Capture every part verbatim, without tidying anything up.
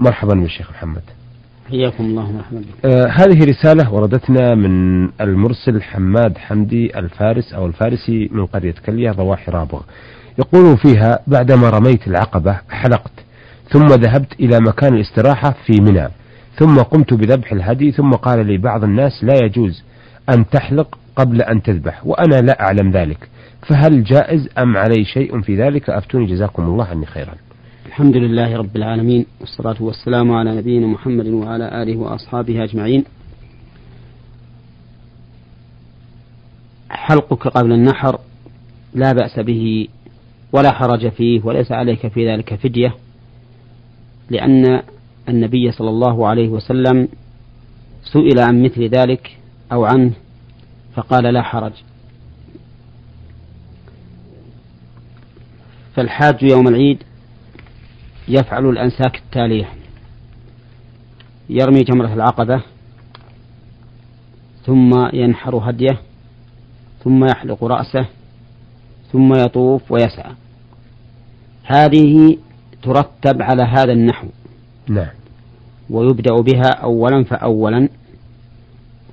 مرحبا يا شيخ محمد. حياكم الله ومرحبا بك. آه هذه رسالة وردتنا من المرسل حماد حمدي الفارس أو الفارسي من قرية كلية ضواحي رابغ، يقول فيها: بعدما رميت العقبة حلقت، ثم ذهبت إلى مكان الاستراحة في منى، ثم قمت بذبح الهدي، ثم قال لي بعض الناس: لا يجوز أن تحلق قبل أن تذبح، وأنا لا أعلم ذلك، فهل جائز أم علي شيء في ذلك؟ أفتوني جزاكم الله عني خيرا. الحمد لله رب العالمين، والصلاة والسلام على نبينا محمد وعلى آله وأصحابه أجمعين. حلقك قبل النحر لا بأس به ولا حرج فيه، وليس عليك في ذلك فدية، لأن النبي صلى الله عليه وسلم سئل عن مثل ذلك أو عنه فقال: لا حرج. فالحاج يوم العيد يفعل الأنساك التالية: يرمي جمرة العقبة، ثم ينحر هديه، ثم يحلق رأسه، ثم يطوف ويسعى. هذه ترتب على هذا النحو. نعم. ويبدأ بها أولا فأولا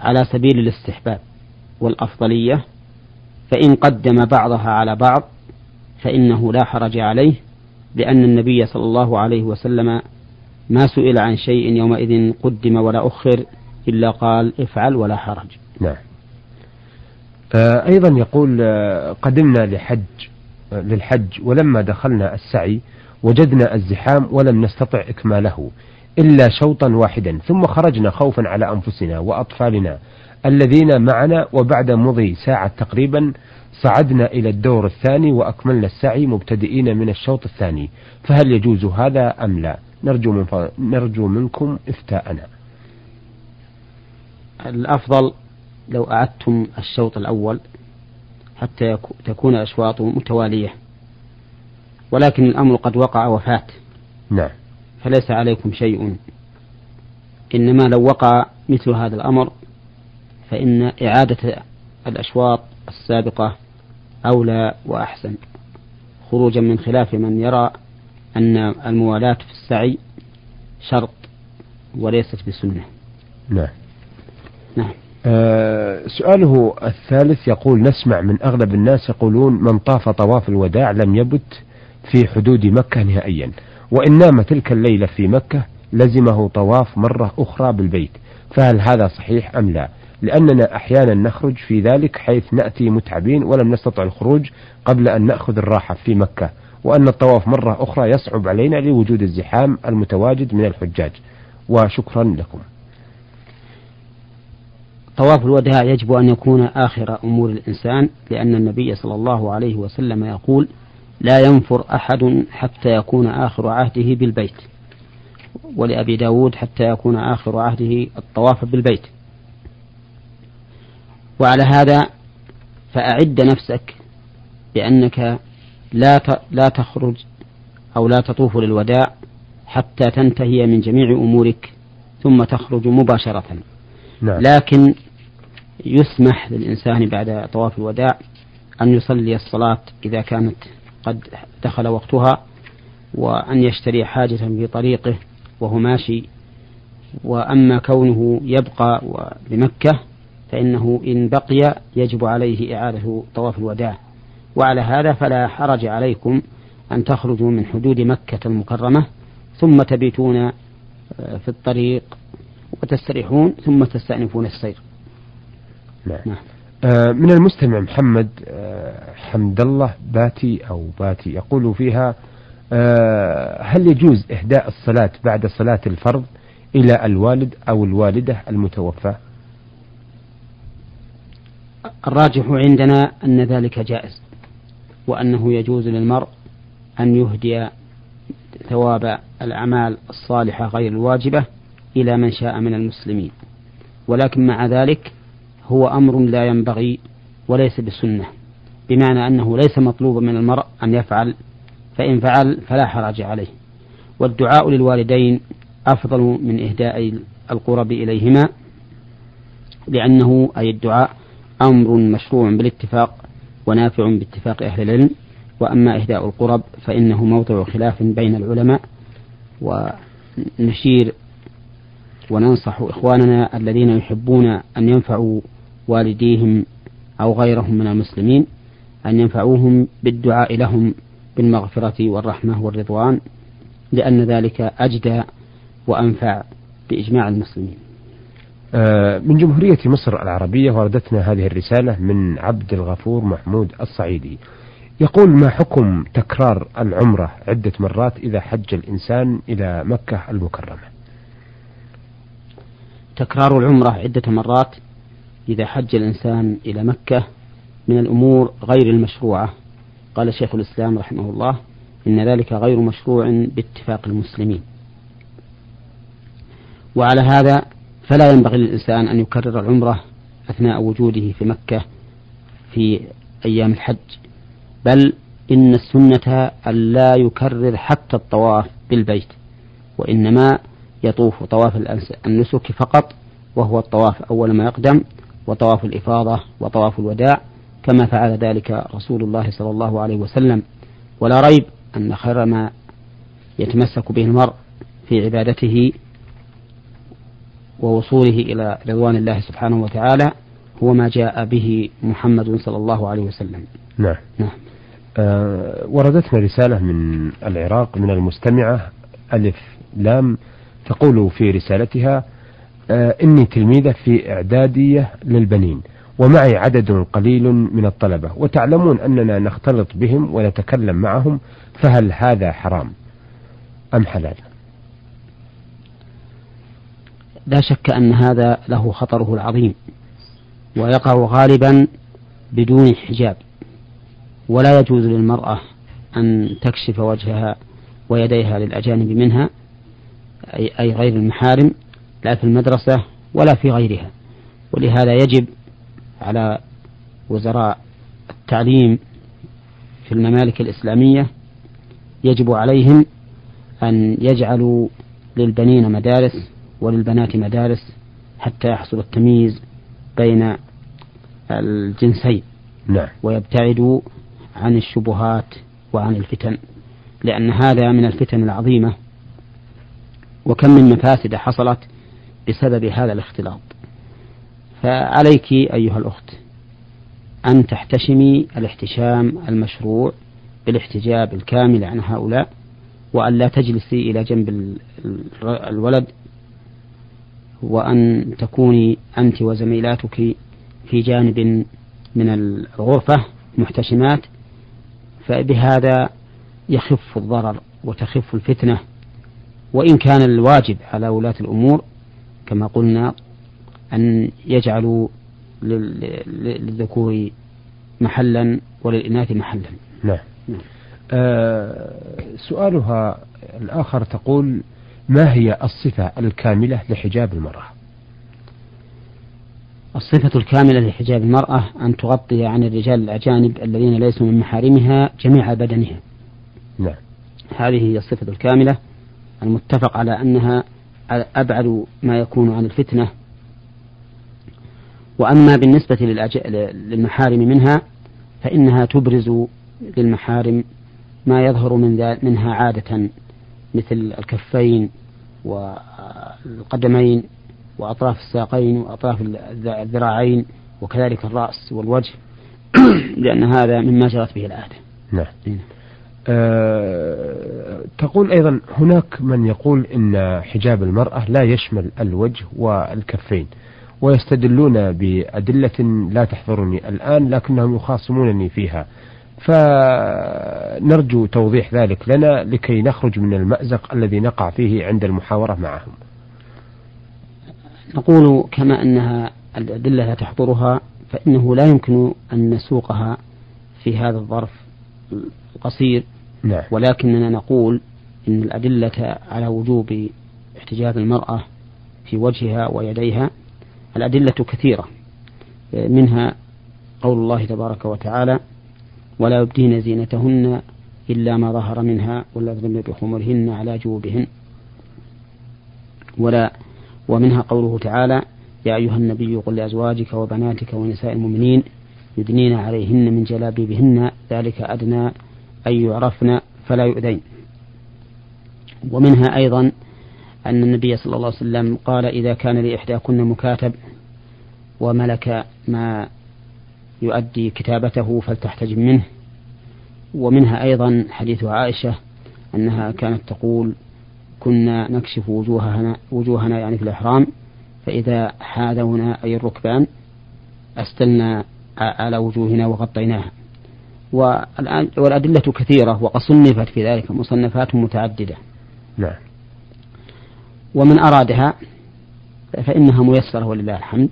على سبيل الاستحباب والأفضلية، فإن قدم بعضها على بعض فإنه لا حرج عليه، لأن النبي صلى الله عليه وسلم ما سئل عن شيء يومئذ قدم ولا أخر إلا قال: افعل ولا حرج. نعم. آه أيضا يقول: قدمنا لحج للحج ولما دخلنا السعي وجدنا الزحام ولم نستطع إكماله إلا شوطا واحدا، ثم خرجنا خوفا على أنفسنا وأطفالنا الذين معنا، وبعد مضي ساعة تقريبا صعدنا إلى الدور الثاني وأكملنا السعي مبتدئين من الشوط الثاني، فهل يجوز هذا أم لا؟ نرجو, من ف... نرجو منكم إفتاءنا. الأفضل لو أعدتم الشوط الأول حتى يكو... تكون الأشواط متوالية، ولكن الأمر قد وقع وفات. نعم. فليس عليكم شيء، إنما لو وقع مثل هذا الأمر فإن إعادة الأشواط السابقة أولى وأحسن، خروجا من خلاف من يرى أن الموالاة في السعي شرط وليست بسنة. نعم. نعم. آه سؤاله الثالث يقول: نسمع من أغلب الناس يقولون: من طاف طواف الوداع لم يبت في حدود مكة نهائيا، وإن نام تلك الليلة في مكة لزمه طواف مرة أخرى بالبيت، فهل هذا صحيح أم لا؟ لأننا أحيانا نخرج في ذلك حيث نأتي متعبين ولم نستطع الخروج قبل أن نأخذ الراحة في مكة، وأن الطواف مرة أخرى يصعب علينا لوجود الزحام المتواجد من الحجاج، وشكرا لكم. طواف الوداع يجب أن يكون آخر أمور الإنسان، لأن النبي صلى الله عليه وسلم يقول: لا ينفر أحد حتى يكون آخر عهده بالبيت، ولأبي داود: حتى يكون آخر عهده الطواف بالبيت. وعلى هذا فأعد نفسك بأنك لا لا تخرج أو لا تطوف للوداع حتى تنتهي من جميع أمورك ثم تخرج مباشرة. نعم. لكن يسمح للإنسان بعد طواف الوداع أن يصلي الصلاة إذا كانت قد دخل وقتها، وأن يشتري حاجة في طريقه وهو ماشي. وأما كونه يبقى بمكة فإنه إن بقي يجب عليه إعادة طواف الوداع. وعلى هذا فلا حرج عليكم أن تخرجوا من حدود مكة المكرمة ثم تبيتون في الطريق وتستريحون ثم تستأنفون السير. نعم. نعم. آه من المستمع محمد آه حمد الله باتي أو باتي يقول فيها: آه هل يجوز إهداء الصلاة بعد صلاة الفرض إلى الوالد أو الوالدة المتوفى؟ الراجح عندنا أن ذلك جائز، وأنه يجوز للمرء أن يهدي ثواب الأعمال الصالحة غير الواجبة إلى من شاء من المسلمين، ولكن مع ذلك هو أمر لا ينبغي وليس بسنة، بمعنى أنه ليس مطلوب من المرء أن يفعل، فإن فعل فلا حرج عليه. والدعاء للوالدين أفضل من إهداء القرب إليهما، لأنه أي الدعاء أمر مشروع بالاتفاق ونافع باتفاق أهل العلم. وأما إهداء القرب فإنه موضع خلاف بين العلماء، و نشير وننصح إخواننا الذين يحبون أن ينفعوا والديهم أو غيرهم من المسلمين أن ينفعوهم بالدعاء لهم بالمغفرة والرحمة والرضوان، لأن ذلك أجدى وأنفع بإجماع المسلمين. من جمهورية مصر العربية وردتنا هذه الرسالة من عبد الغفور محمود الصعيدي، يقول: ما حكم تكرار العمرة عدة مرات إذا حج الإنسان إلى مكة المكرمة؟ تكرار العمرة عدة مرات إذا حج الإنسان إلى مكة من الأمور غير المشروعة، قال شيخ الإسلام رحمه الله: إن ذلك غير مشروع باتفاق المسلمين. وعلى هذا فلا ينبغي للإنسان أن يكرر العمرة أثناء وجوده في مكة في أيام الحج، بل إن السنة ألا يكرر حتى الطواف بالبيت، وإنما يطوف طواف النسك فقط، وهو الطواف أول ما يقدم، وطواف الإفاضة، وطواف الوداع، كما فعل ذلك رسول الله صلى الله عليه وسلم. ولا ريب أن خير ما يتمسك به المرء في عبادته ووصوله إلى رضوان الله سبحانه وتعالى هو ما جاء به محمد صلى الله عليه وسلم. نعم. نعم. آه وردتنا رسالة من العراق من المستمعة ألف لام، تقول في رسالتها: آه إني تلميذة في إعدادية للبنين، ومعي عدد قليل من الطلبة، وتعلمون أننا نختلط بهم ونتكلم معهم، فهل هذا حرام أم حلال؟ لا شك أن هذا له خطره العظيم، ويقع غالبا بدون حجاب، ولا يجوز للمرأة أن تكشف وجهها ويديها للأجانب منها، أي غير المحارم، لا في المدرسة ولا في غيرها. ولهذا يجب على وزراء التعليم في الممالك الإسلامية يجب عليهم أن يجعلوا للبنين مدارس وللبنات مدارس حتى يحصل التمييز بين الجنسين. نعم. ويبتعدوا عن الشبهات وعن الفتن، لأن هذا من الفتن العظيمة، وكم من مفاسد حصلت بسبب هذا الاختلاط. فعليك أيها الأخت أن تحتشمي الاحتشام المشروع بالاحتجاب الكامل عن هؤلاء، وأن لا تجلسي إلى جنب الولد، وأن تكوني أنت وزميلاتك في جانب من الغرفة محتشمات، فبهذا يخف الضرر وتخف الفتنة. وإن كان الواجب على ولاة الأمور كما قلنا أن يجعلوا للذكور محلا وللإناث محلا. نعم. آه سؤالها الآخر تقول: ما هي الصفة الكاملة لحجاب المرأة؟ الصفة الكاملة لحجاب المرأة أن تغطي عن الرجال الأجانب الذين ليسوا من محارمها جميع بدنها. نعم. هذه هي الصفة الكاملة المتفق على أنها أبعد ما يكون عن الفتنة. وأما بالنسبة للمحارم منها فإنها تبرز للمحارم ما يظهر من منها عادة، مثل الكفين والقدمين وأطراف الساقين وأطراف الذراعين، وكذلك الرأس والوجه، لأن هذا مما جرت به العادة. نعم. أه تقول أيضا: هناك من يقول إن حجاب المرأة لا يشمل الوجه والكفين، ويستدلون بأدلة لا تحضرني الآن لكنهم يخاصمونني فيها، فنرجو توضيح ذلك لنا لكي نخرج من المأزق الذي نقع فيه عند المحاورة معهم. نقول كما أنها الأدلة لا تحضرها، فإنه لا يمكن أن نسوقها في هذا الظرف القصير. نعم. ولكننا نقول إن الأدلة على وجوب احتجاب المرأة في وجهها ويديها الأدلة كثيرة، منها قول الله تبارك وتعالى: ولا يبدين زينتهن إلا ما ظهر منها ولا يضربن بخمرهن على جيوبهن، ولا ومنها قوله تعالى: يا أيها النبي قل لأزواجك وبناتك ونساء المؤمنين يدنين عليهن من جلابيبهن ذلك أدنى أن يعرفن فلا يؤذين. ومنها أيضا أن النبي صلى الله عليه وسلم قال: إذا كان لإحداكن مكاتب وملك ما يؤدي كتابته فلتحتجب منه. ومنها أيضا حديث عائشة أنها كانت تقول: كنا نكشف وجوهنا, وجوهنا يعني في الإحرام، فإذا حاذونا أي الركبان أستلنا على وجوهنا وغطيناها. والأدلة كثيرة وقد صنفت في ذلك مصنفات متعددة. نعم. ومن أرادها فإنها ميسرة ولله الحمد.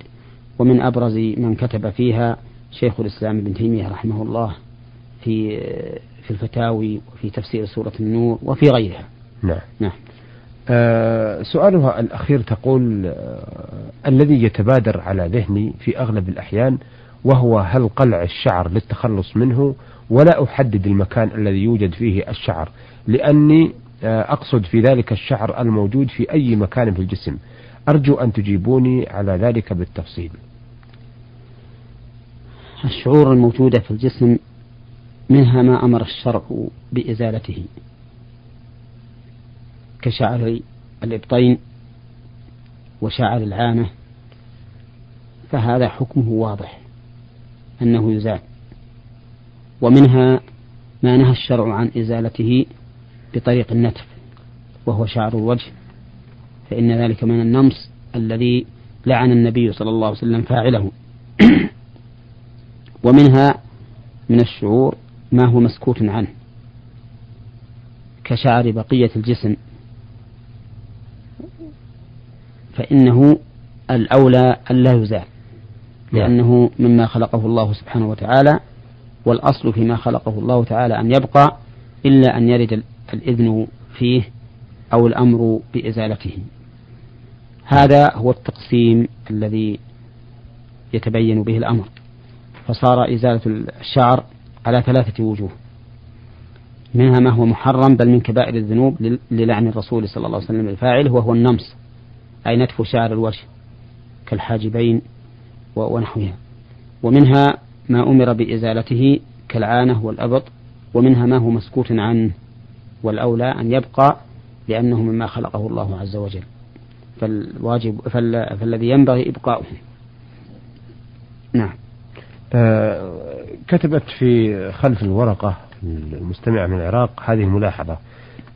ومن أبرز من كتب فيها شيخ الإسلام ابن تيمية رحمه الله في في الفتاوي وفي تفسير سورة النور وفي غيرها. نعم. نعم. آه سؤالها الأخير تقول: آه الذي يتبادر على ذهني في أغلب الأحيان وهو هل قلع الشعر للتخلص منه، ولا أحدد المكان الذي يوجد فيه الشعر، لأني آه أقصد في ذلك الشعر الموجود في أي مكان في الجسم. أرجو أن تجيبوني على ذلك بالتفصيل. الشعور الموجودة في الجسم منها ما أمر الشرع بإزالته كشعر الإبطين وشعر العانة، فهذا حكمه واضح أنه يزال. ومنها ما نهى الشرع عن إزالته بطريق النتف وهو شعر الوجه، فإن ذلك من النمص الذي لعن النبي صلى الله عليه وسلم فاعله. ومنها من الشعور ما هو مسكوت عنه كشعر بقية الجسم، فإنه الأولى ألا يزال لأنه مما خلقه الله سبحانه وتعالى، والأصل فيما خلقه الله تعالى أن يبقى إلا أن يرد الإذن فيه أو الأمر بإزالته. هذا هو التقسيم الذي يتبين به الأمر. فصار إزالة الشعر على ثلاثة وجوه: منها ما هو محرم بل من كبائر الذنوب للعن الرسول صلى الله عليه وسلم الفاعل، وهو النمص أي نتف شعر الوجه كالحاجبين ونحوها. ومنها ما أمر بإزالته كالعانة والأبط. ومنها ما هو مسكوت عنه والأولى أن يبقى لأنه مما خلقه الله عز وجل، فالواجب فال... فالذي ينبغي إبقاؤه. نعم. آه كتبت في خلف الورقة المستمع من العراق هذه الملاحظة،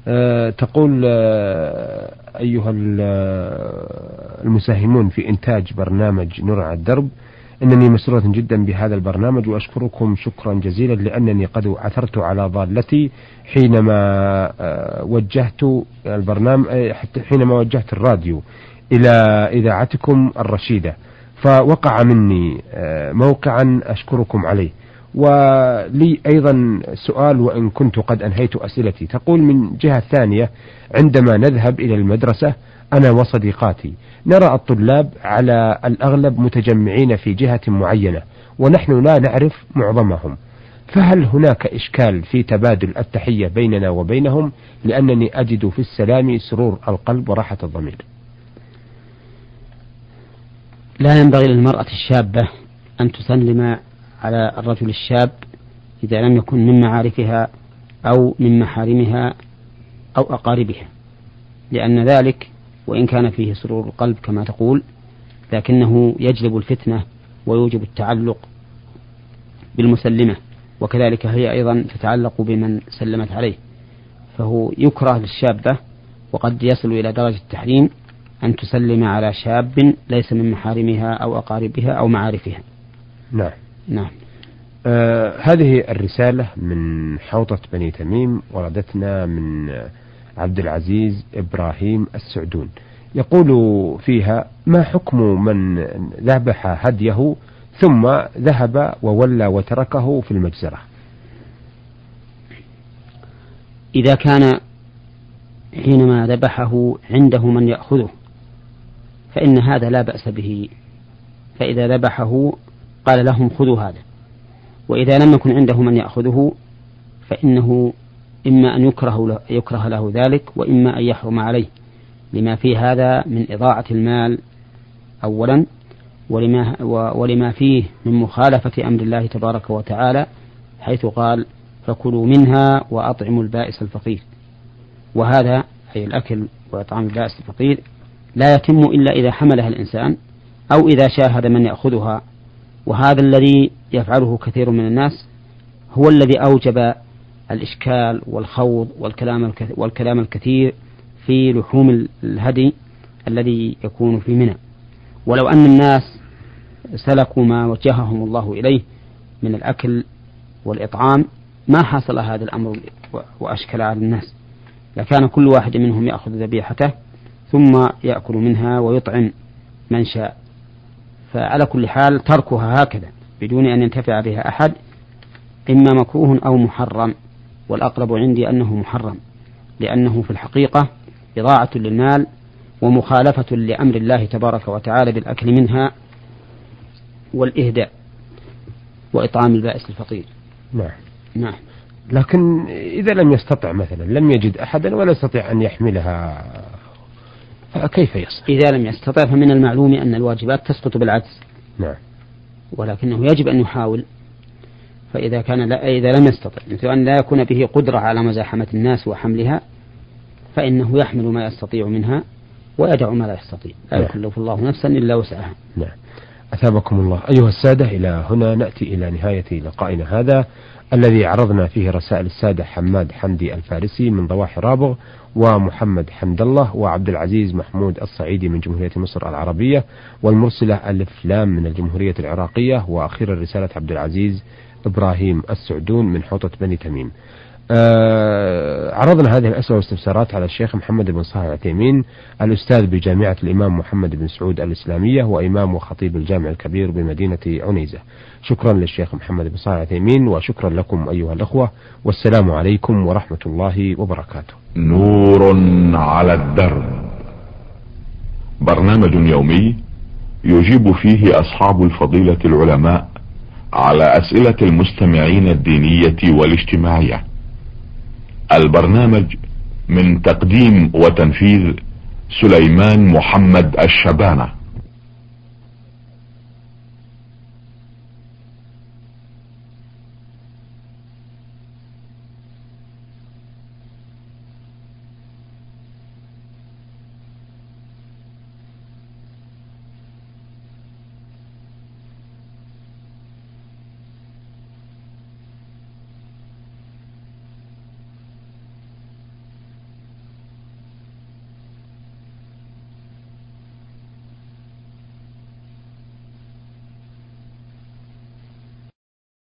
آه تقول: آه أيها المساهمون في إنتاج برنامج نور على الدرب، إنني مسرورة جدا بهذا البرنامج وأشكركم شكرا جزيلا، لأنني قد عثرت على ضالتي حينما وجهت البرنامج حينما وجهت الراديو إلى إذاعتكم الرشيدة، فوقع مني موقعا أشكركم عليه. ولي أيضا سؤال وإن كنت قد أنهيت أسئلتي. تقول: من جهة ثانية عندما نذهب إلى المدرسة أنا وصديقاتي نرى الطلاب على الأغلب متجمعين في جهة معينة ونحن لا نعرف معظمهم، فهل هناك إشكال في تبادل التحية بيننا وبينهم؟ لأنني أجد في السلام سرور القلب وراحة الضمير. لا ينبغي للمرأة الشابة أن تسلم على الرجل الشاب إذا لم يكن من معارفها أو من محارمها أو أقاربها، لأن ذلك وإن كان فيه سرور القلب كما تقول لكنه يجلب الفتنة ويوجب التعلق بالمسلمة، وكذلك هي أيضا تتعلق بمن سلمت عليه. فهو يكره للشابة وقد يصل إلى درجة التحريم أن تسلم على شاب ليس من محارمها أو أقاربها أو معارفها. نعم. نعم. آه هذه الرسالة من حوطة بني تميم وردتنا من عبد العزيز إبراهيم السعدون، يقول فيها: ما حكم من ذبح هديه ثم ذهب وولى وتركه في المجزرة؟ إذا كان حينما ذبحه عنده من يأخذه فإن هذا لا بأس به، فإذا ذبحه قال لهم: خذوا هذا. وإذا لم يكن عنده من يأخذه فإنه إما أن يكره له, يكره له ذلك، وإما أن يحرم عليه لما في هذا من إضاعة المال أولا، ولما, ولما فيه من مخالفة أمر الله تبارك وتعالى حيث قال: فكلوا منها وأطعموا البائس الفقير. وهذا أي الأكل وإطعام البائس الفقير لا يتم إلا إذا حملها الإنسان أو إذا شاهد من يأخذها، وهذا الذي يفعله كثير من الناس هو الذي أوجب الإشكال والخوض والكلام الكثير في لحوم الهدي الذي يكون في منى. ولو أن الناس سلكوا ما وجههم الله إليه من الأكل والإطعام ما حصل هذا الأمر وأشكل على الناس، لكان كل واحد منهم يأخذ ذبيحته ثم يأكل منها ويطعم من شاء. فعلى كل حال تركها هكذا بدون أن ينتفع بها أحد إما مكروه أو محرم، والأقرب عندي أنه محرم، لأنه في الحقيقة إضاعة للمال ومخالفة لأمر الله تبارك وتعالى بالأكل منها والإهداء وإطعام البائس الفقير. نعم نعم. لكن إذا لم يستطع مثلا، لم يجد أحدا ولا يستطيع أن يحملها، فكيف يصح؟ إذا لم يستطع فمن المعلوم أن الواجبات تسقط بالعجز. نعم. ولكنه يجب أن يحاول، فإذا كان لا إذا لم يستطع مثل أن لا يكون به قدرة على مزاحمة الناس وحملها فإنه يحمل ما يستطيع منها ويدع ما لا يستطيع. لا يكلف الله نفسا إلا وسعها. نعم. أثابكم الله أيها السادة. إلى هنا نأتي إلى نهاية لقائنا هذا الذي عرضنا فيه رسائل السادة حماد حمدي الفارسي من ضواحي رابغ، ومحمد حمد الله، وعبد العزيز محمود الصعيدي من جمهورية مصر العربية، والمرسلة ألف لام من الجمهورية العراقية، وأخيرا رسالة عبد العزيز إبراهيم السعدون من حوطة بني تميم. آه عرضنا هذه الأسئلة والاستفسارات على الشيخ محمد بن صالح العثيمين، الأستاذ بجامعة الإمام محمد بن سعود الإسلامية، وإمام وخطيب الجامع الكبير بمدينة عنيزة. شكرا للشيخ محمد بن صالح العثيمين، وشكرا لكم أيها الأخوة، والسلام عليكم ورحمة الله وبركاته. نور على الدرب، برنامج يومي يجيب فيه أصحاب الفضيلة العلماء على أسئلة المستمعين الدينية والاجتماعية. البرنامج من تقديم وتنفيذ سليمان محمد الشبانة.